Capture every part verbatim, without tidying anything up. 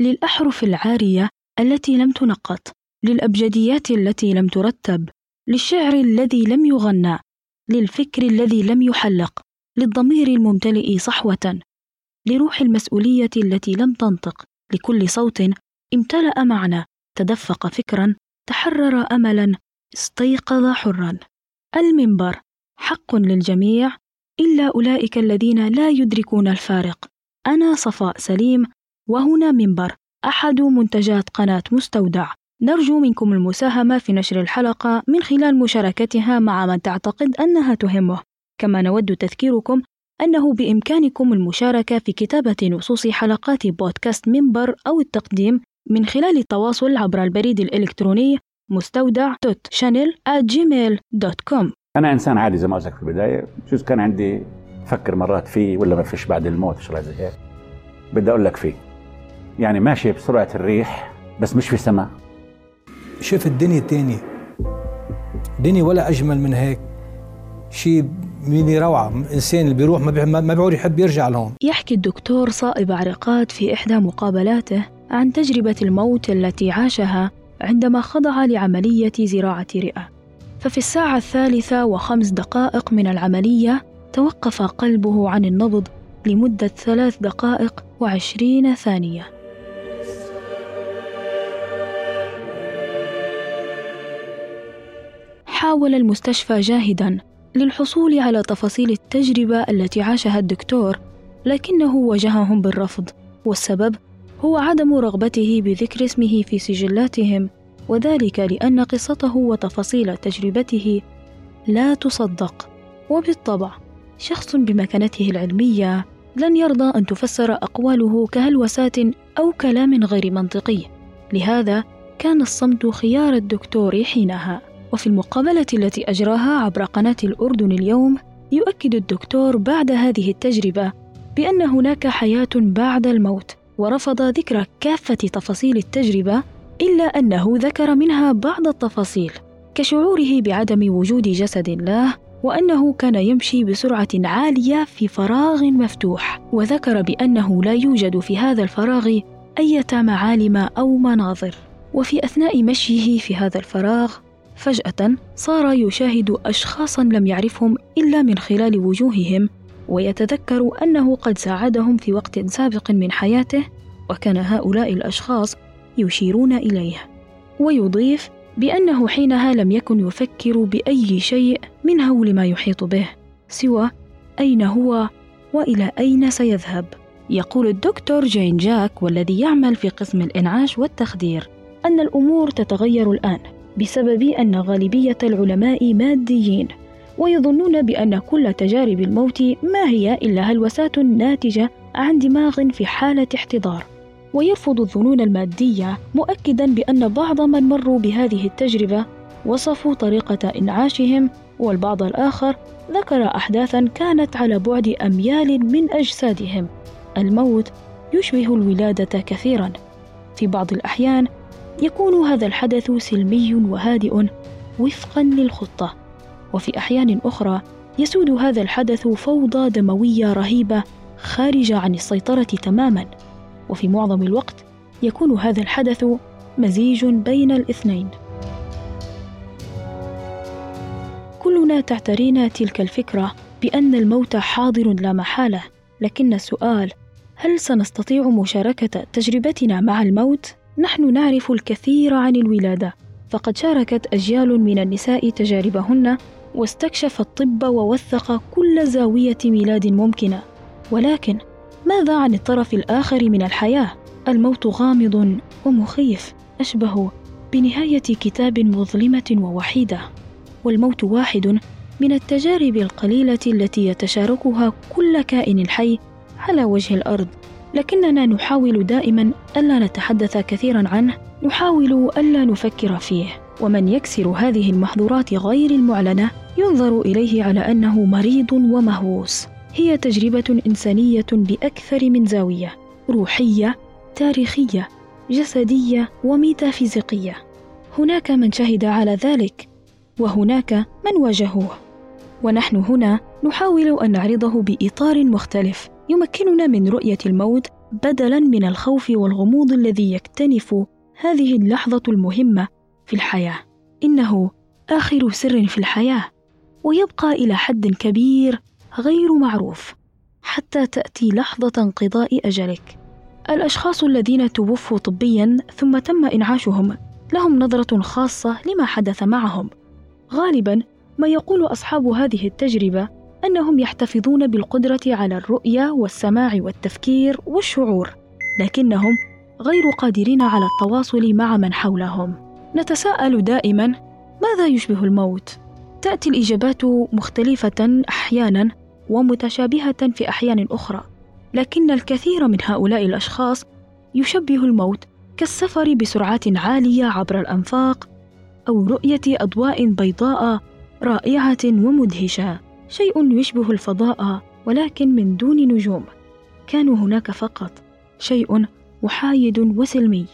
للأحرف العارية التي لم تنقط، للأبجديات التي لم ترتب، للشعر الذي لم يغنى، للفكر الذي لم يحلق، للضمير الممتلئ صحوة، لروح المسؤولية التي لم تنطق، لكل صوت امتلأ معنى، تدفق فكرا، تحرر أملا، استيقظ حرا. المنبر حق للجميع إلا أولئك الذين لا يدركون الفارق. أنا صفاء سليم، وهنا منبر، أحد منتجات قناة مستودع. نرجو منكم المساهمة في نشر الحلقة من خلال مشاركتها مع من تعتقد أنها تهمه. كما نود تذكيركم أنه بإمكانكم المشاركة في كتابة نصوص حلقات بودكاست منبر أو التقديم من خلال التواصل عبر البريد الإلكتروني مستودع دوت شانل آت جيميل دوت كوم. أنا إنسان عادي زي ما قلت لك في البداية، جزء كان عندي فكر مرات فيه ولا ما فيش بعد الموت شغلة زي هيك. بدي أقول لك فيه يعني ماشي بسرعة الريح بس مش في سماء. شوف الدنيا تاني، الدنيا ولا أجمل من هيك، شيء مني روعة. إنسان اللي بيروح ما بيعور يحب يرجع لهون. يحكي الدكتور صائب عريقات في إحدى مقابلاته عن تجربة الموت التي عاشها عندما خضع لعملية زراعة رئة، ففي الساعة الثالثة وخمس دقائق من العملية توقف قلبه عن النبض لمدة ثلاث دقائق وعشرين ثانية. حاول المستشفى جاهداً للحصول على تفاصيل التجربة التي عاشها الدكتور، لكنه واجههم بالرفض، والسبب هو عدم رغبته بذكر اسمه في سجلاتهم، وذلك لأن قصته وتفاصيل تجربته لا تصدق. وبالطبع شخص بمكانته العلمية لن يرضى أن تفسر أقواله كهلوسات أو كلام غير منطقي، لهذا كان الصمت خيار الدكتور حينها. وفي المقابلة التي أجراها عبر قناة الأردن اليوم، يؤكد الدكتور بعد هذه التجربة بأن هناك حياة بعد الموت، ورفض ذكر كافة تفاصيل التجربة، إلا أنه ذكر منها بعض التفاصيل كشعوره بعدم وجود جسد له، وأنه كان يمشي بسرعة عالية في فراغ مفتوح، وذكر بأنه لا يوجد في هذا الفراغ أي معالم أو مناظر. وفي أثناء مشيه في هذا الفراغ فجأة صار يشاهد أشخاصا لم يعرفهم إلا من خلال وجوههم، ويتذكر أنه قد ساعدهم في وقت سابق من حياته، وكان هؤلاء الأشخاص يشيرون إليه. ويضيف بأنه حينها لم يكن يفكر بأي شيء من هول ما يحيط به سوى أين هو وإلى أين سيذهب. يقول الدكتور جين جاك، والذي يعمل في قسم الإنعاش والتخدير، أن الأمور تتغير الآن بسبب أن غالبية العلماء ماديين، ويظنون بأن كل تجارب الموت ما هي إلا هلوسات ناتجة عن دماغ في حالة احتضار، ويرفض الظنون المادية، مؤكدا بأن بعض من مروا بهذه التجربة وصفوا طريقة إنعاشهم، والبعض الآخر ذكر أحداثا كانت على بعد أميال من أجسادهم. الموت يشبه الولادة كثيرا، في بعض الأحيان يكون هذا الحدث سلمي وهادئ وفقا للخطة، وفي أحيان أخرى يسود هذا الحدث فوضى دموية رهيبة خارجة عن السيطرة تماما، وفي معظم الوقت يكون هذا الحدث مزيج بين الاثنين. كلنا تعترينا تلك الفكرة بأن الموت حاضر لا محالة، لكن السؤال هل سنستطيع مشاركة تجربتنا مع الموت؟ نحن نعرف الكثير عن الولادة، فقد شاركت أجيال من النساء تجاربهن، واستكشف الطب ووثق كل زاوية ميلاد ممكنة، ولكن ماذا عن الطرف الآخر من الحياة؟ الموت غامض ومخيف، أشبه بنهاية كتاب مظلمة ووحيدة، والموت واحد من التجارب القليلة التي يتشاركها كل كائن حي على وجه الأرض، لكننا نحاول دائما ألا نتحدث كثيرا عنه، نحاول ألا نفكر فيه، ومن يكسر هذه المحظورات غير المعلنة ينظر إليه على أنه مريض ومهووس. هي تجربة إنسانية بأكثر من زاوية، روحية، تاريخية، جسدية وميتافيزيقية. هناك من شهد على ذلك، وهناك من واجهوه، ونحن هنا نحاول أن نعرضه بإطار مختلف يمكننا من رؤية الموت بدلاً من الخوف والغموض الذي يكتنف هذه اللحظة المهمة في الحياة. إنه آخر سر في الحياة، ويبقى إلى حد كبير غير معروف حتى تأتي لحظة انقضاء أجلك. الأشخاص الذين توفوا طبياً ثم تم إنعاشهم لهم نظرة خاصة لما حدث معهم. غالباً ما يقول أصحاب هذه التجربة أنهم يحتفظون بالقدرة على الرؤية والسماع والتفكير والشعور، لكنهم غير قادرين على التواصل مع من حولهم. نتساءل دائماً، ماذا يشبه الموت؟ تأتي الإجابات مختلفة أحياناً ومتشابهة في أحيان أخرى، لكن الكثير من هؤلاء الأشخاص يشبه الموت كالسفر بسرعات عالية عبر الأنفاق، أو رؤية أضواء بيضاء رائعة ومدهشة، شيء يشبه الفضاء ولكن من دون نجوم، كانوا هناك فقط، شيء محايد وسلمي.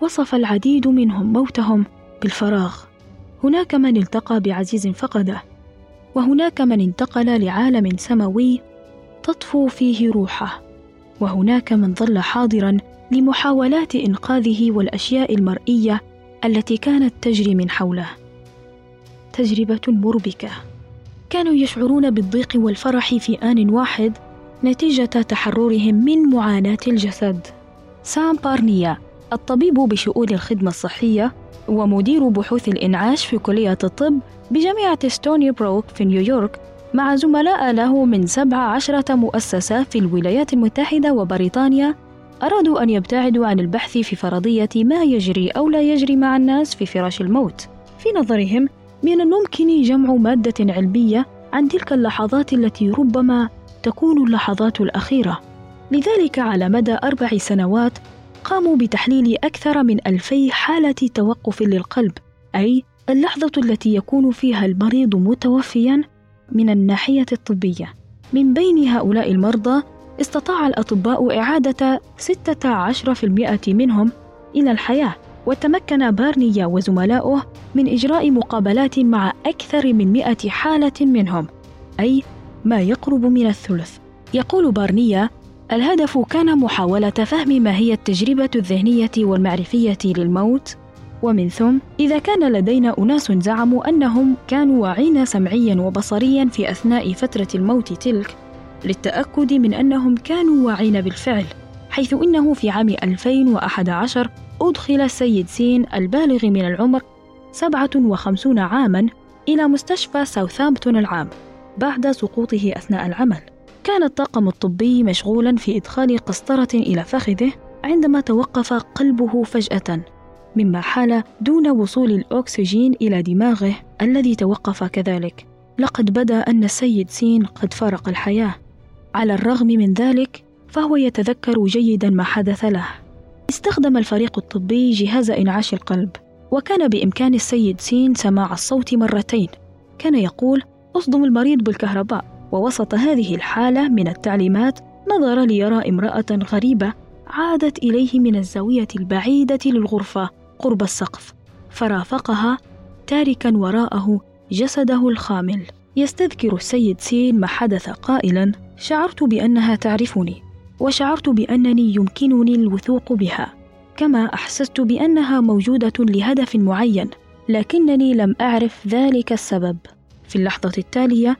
وصف العديد منهم موتهم بالفراغ، هناك من التقى بعزيز فقده، وهناك من انتقل لعالم سماوي تطفو فيه روحه، وهناك من ظل حاضرا لمحاولات إنقاذه والأشياء المرئية التي كانت تجري من حوله. تجربة مربكة، كانوا يشعرون بالضيق والفرح في آن واحد نتيجة تحررهم من معاناة الجسد. سام بارنيا، الطبيب بشؤون الخدمة الصحية ومدير بحوث الإنعاش في كلية الطب بجامعة ستوني بروك في نيويورك، مع زملاء له من سبع عشرة مؤسسة في الولايات المتحدة وبريطانيا، أرادوا أن يبتعدوا عن البحث في فرضية ما يجري أو لا يجري مع الناس في فراش الموت. في نظرهم من الممكن جمع مادة علمية عن تلك اللحظات التي ربما تكون اللحظات الأخيرة. لذلك على مدى أربع سنوات قاموا بتحليل أكثر من ألفي حالة توقف للقلب، أي اللحظة التي يكون فيها المريض متوفياً من الناحية الطبية. من بين هؤلاء المرضى استطاع الأطباء إعادة ستة عشر بالمئة منهم إلى الحياة، وتمكن بارنيا وزملاؤه من إجراء مقابلات مع أكثر من مئة حالة منهم، أي ما يقرب من الثلث. يقول بارنيا: الهدف كان محاولة فهم ما هي التجربة الذهنية والمعرفية للموت، ومن ثم إذا كان لدينا أناس زعموا أنهم كانوا واعين سمعيا وبصريا في أثناء فترة الموت تلك، للتأكد من أنهم كانوا واعين بالفعل، حيث إنه في عام ألفين وأحد عشر أدخل السيد سين البالغ من العمر سبعة وخمسين عاماً إلى مستشفى ساوثامبتون العام بعد سقوطه أثناء العمل. كان الطاقم الطبي مشغولاً في إدخال قسطرة إلى فخذه عندما توقف قلبه فجأة، مما حال دون وصول الأكسجين إلى دماغه الذي توقف كذلك. لقد بدا أن السيد سين قد فارق الحياة. على الرغم من ذلك فهو يتذكر جيداً ما حدث له. استخدم الفريق الطبي جهاز إنعاش القلب، وكان بإمكان السيد سين سماع الصوت مرتين. كان يقول: أصدم المريض بالكهرباء. ووسط هذه الحالة من التعليمات نظر ليرى امرأة غريبة عادت إليه من الزاوية البعيدة للغرفة قرب السقف، فرافقها تاركاً وراءه جسده الخامل. يستذكر السيد سين ما حدث قائلاً: شعرت بأنها تعرفني، وشعرت بأنني يمكنني الوثوق بها، كما أحسست بأنها موجودة لهدف معين، لكنني لم أعرف ذلك السبب. في اللحظة التالية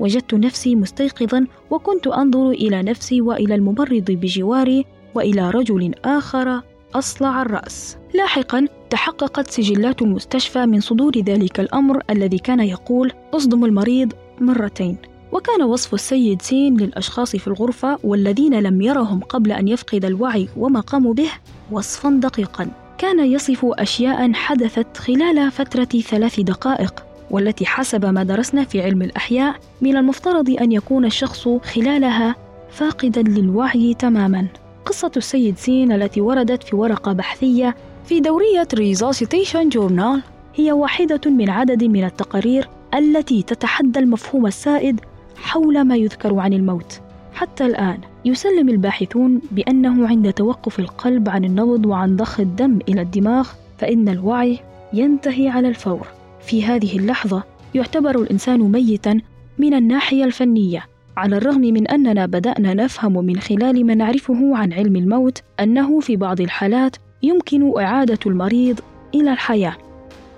وجدت نفسي مستيقظاً، وكنت أنظر إلى نفسي وإلى الممرض بجواري وإلى رجل آخر أصلع الرأس. لاحقاً تحققت سجلات المستشفى من صدور ذلك الأمر الذي كان يقول: أصدم المريض مرتين. وكان وصف السيد سين للأشخاص في الغرفة والذين لم يرهم قبل أن يفقد الوعي وما قاموا به وصفاً دقيقاً. كان يصف أشياء حدثت خلال فترة ثلاث دقائق، والتي حسب ما درسنا في علم الأحياء من المفترض أن يكون الشخص خلالها فاقداً للوعي تماماً. قصة السيد سين التي وردت في ورقة بحثية في دورية ريزاسيتيشن جورنال هي واحدة من عدد من التقارير التي تتحدى المفهوم السائد حول ما يذكر عن الموت. حتى الآن يسلم الباحثون بأنه عند توقف القلب عن النبض وعن ضخ الدم إلى الدماغ فإن الوعي ينتهي على الفور. في هذه اللحظة يعتبر الإنسان ميتاً من الناحية الفنية على الرغم من أننا بدأنا نفهم من خلال ما نعرفه عن علم الموت أنه في بعض الحالات يمكن إعادة المريض إلى الحياة.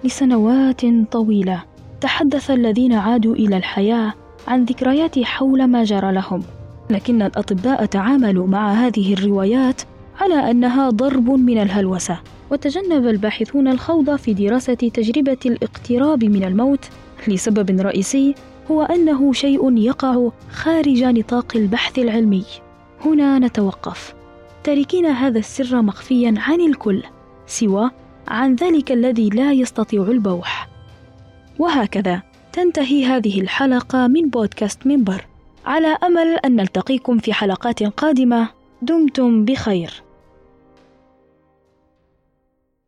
لسنوات طويلة تحدث الذين عادوا إلى الحياة عن ذكريات حول ما جرى لهم، لكن الأطباء تعاملوا مع هذه الروايات على أنها ضرب من الهلوسة. وتجنب الباحثون الخوض في دراسة تجربة الاقتراب من الموت لسبب رئيسي، هو أنه شيء يقع خارج نطاق البحث العلمي. هنا نتوقف، تاركين هذا السر مخفيا عن الكل سوى عن ذلك الذي لا يستطيع البوح. وهكذا تنتهي هذه الحلقة من بودكاست منبر، على أمل أن نلتقيكم في حلقات قادمة. دمتم بخير.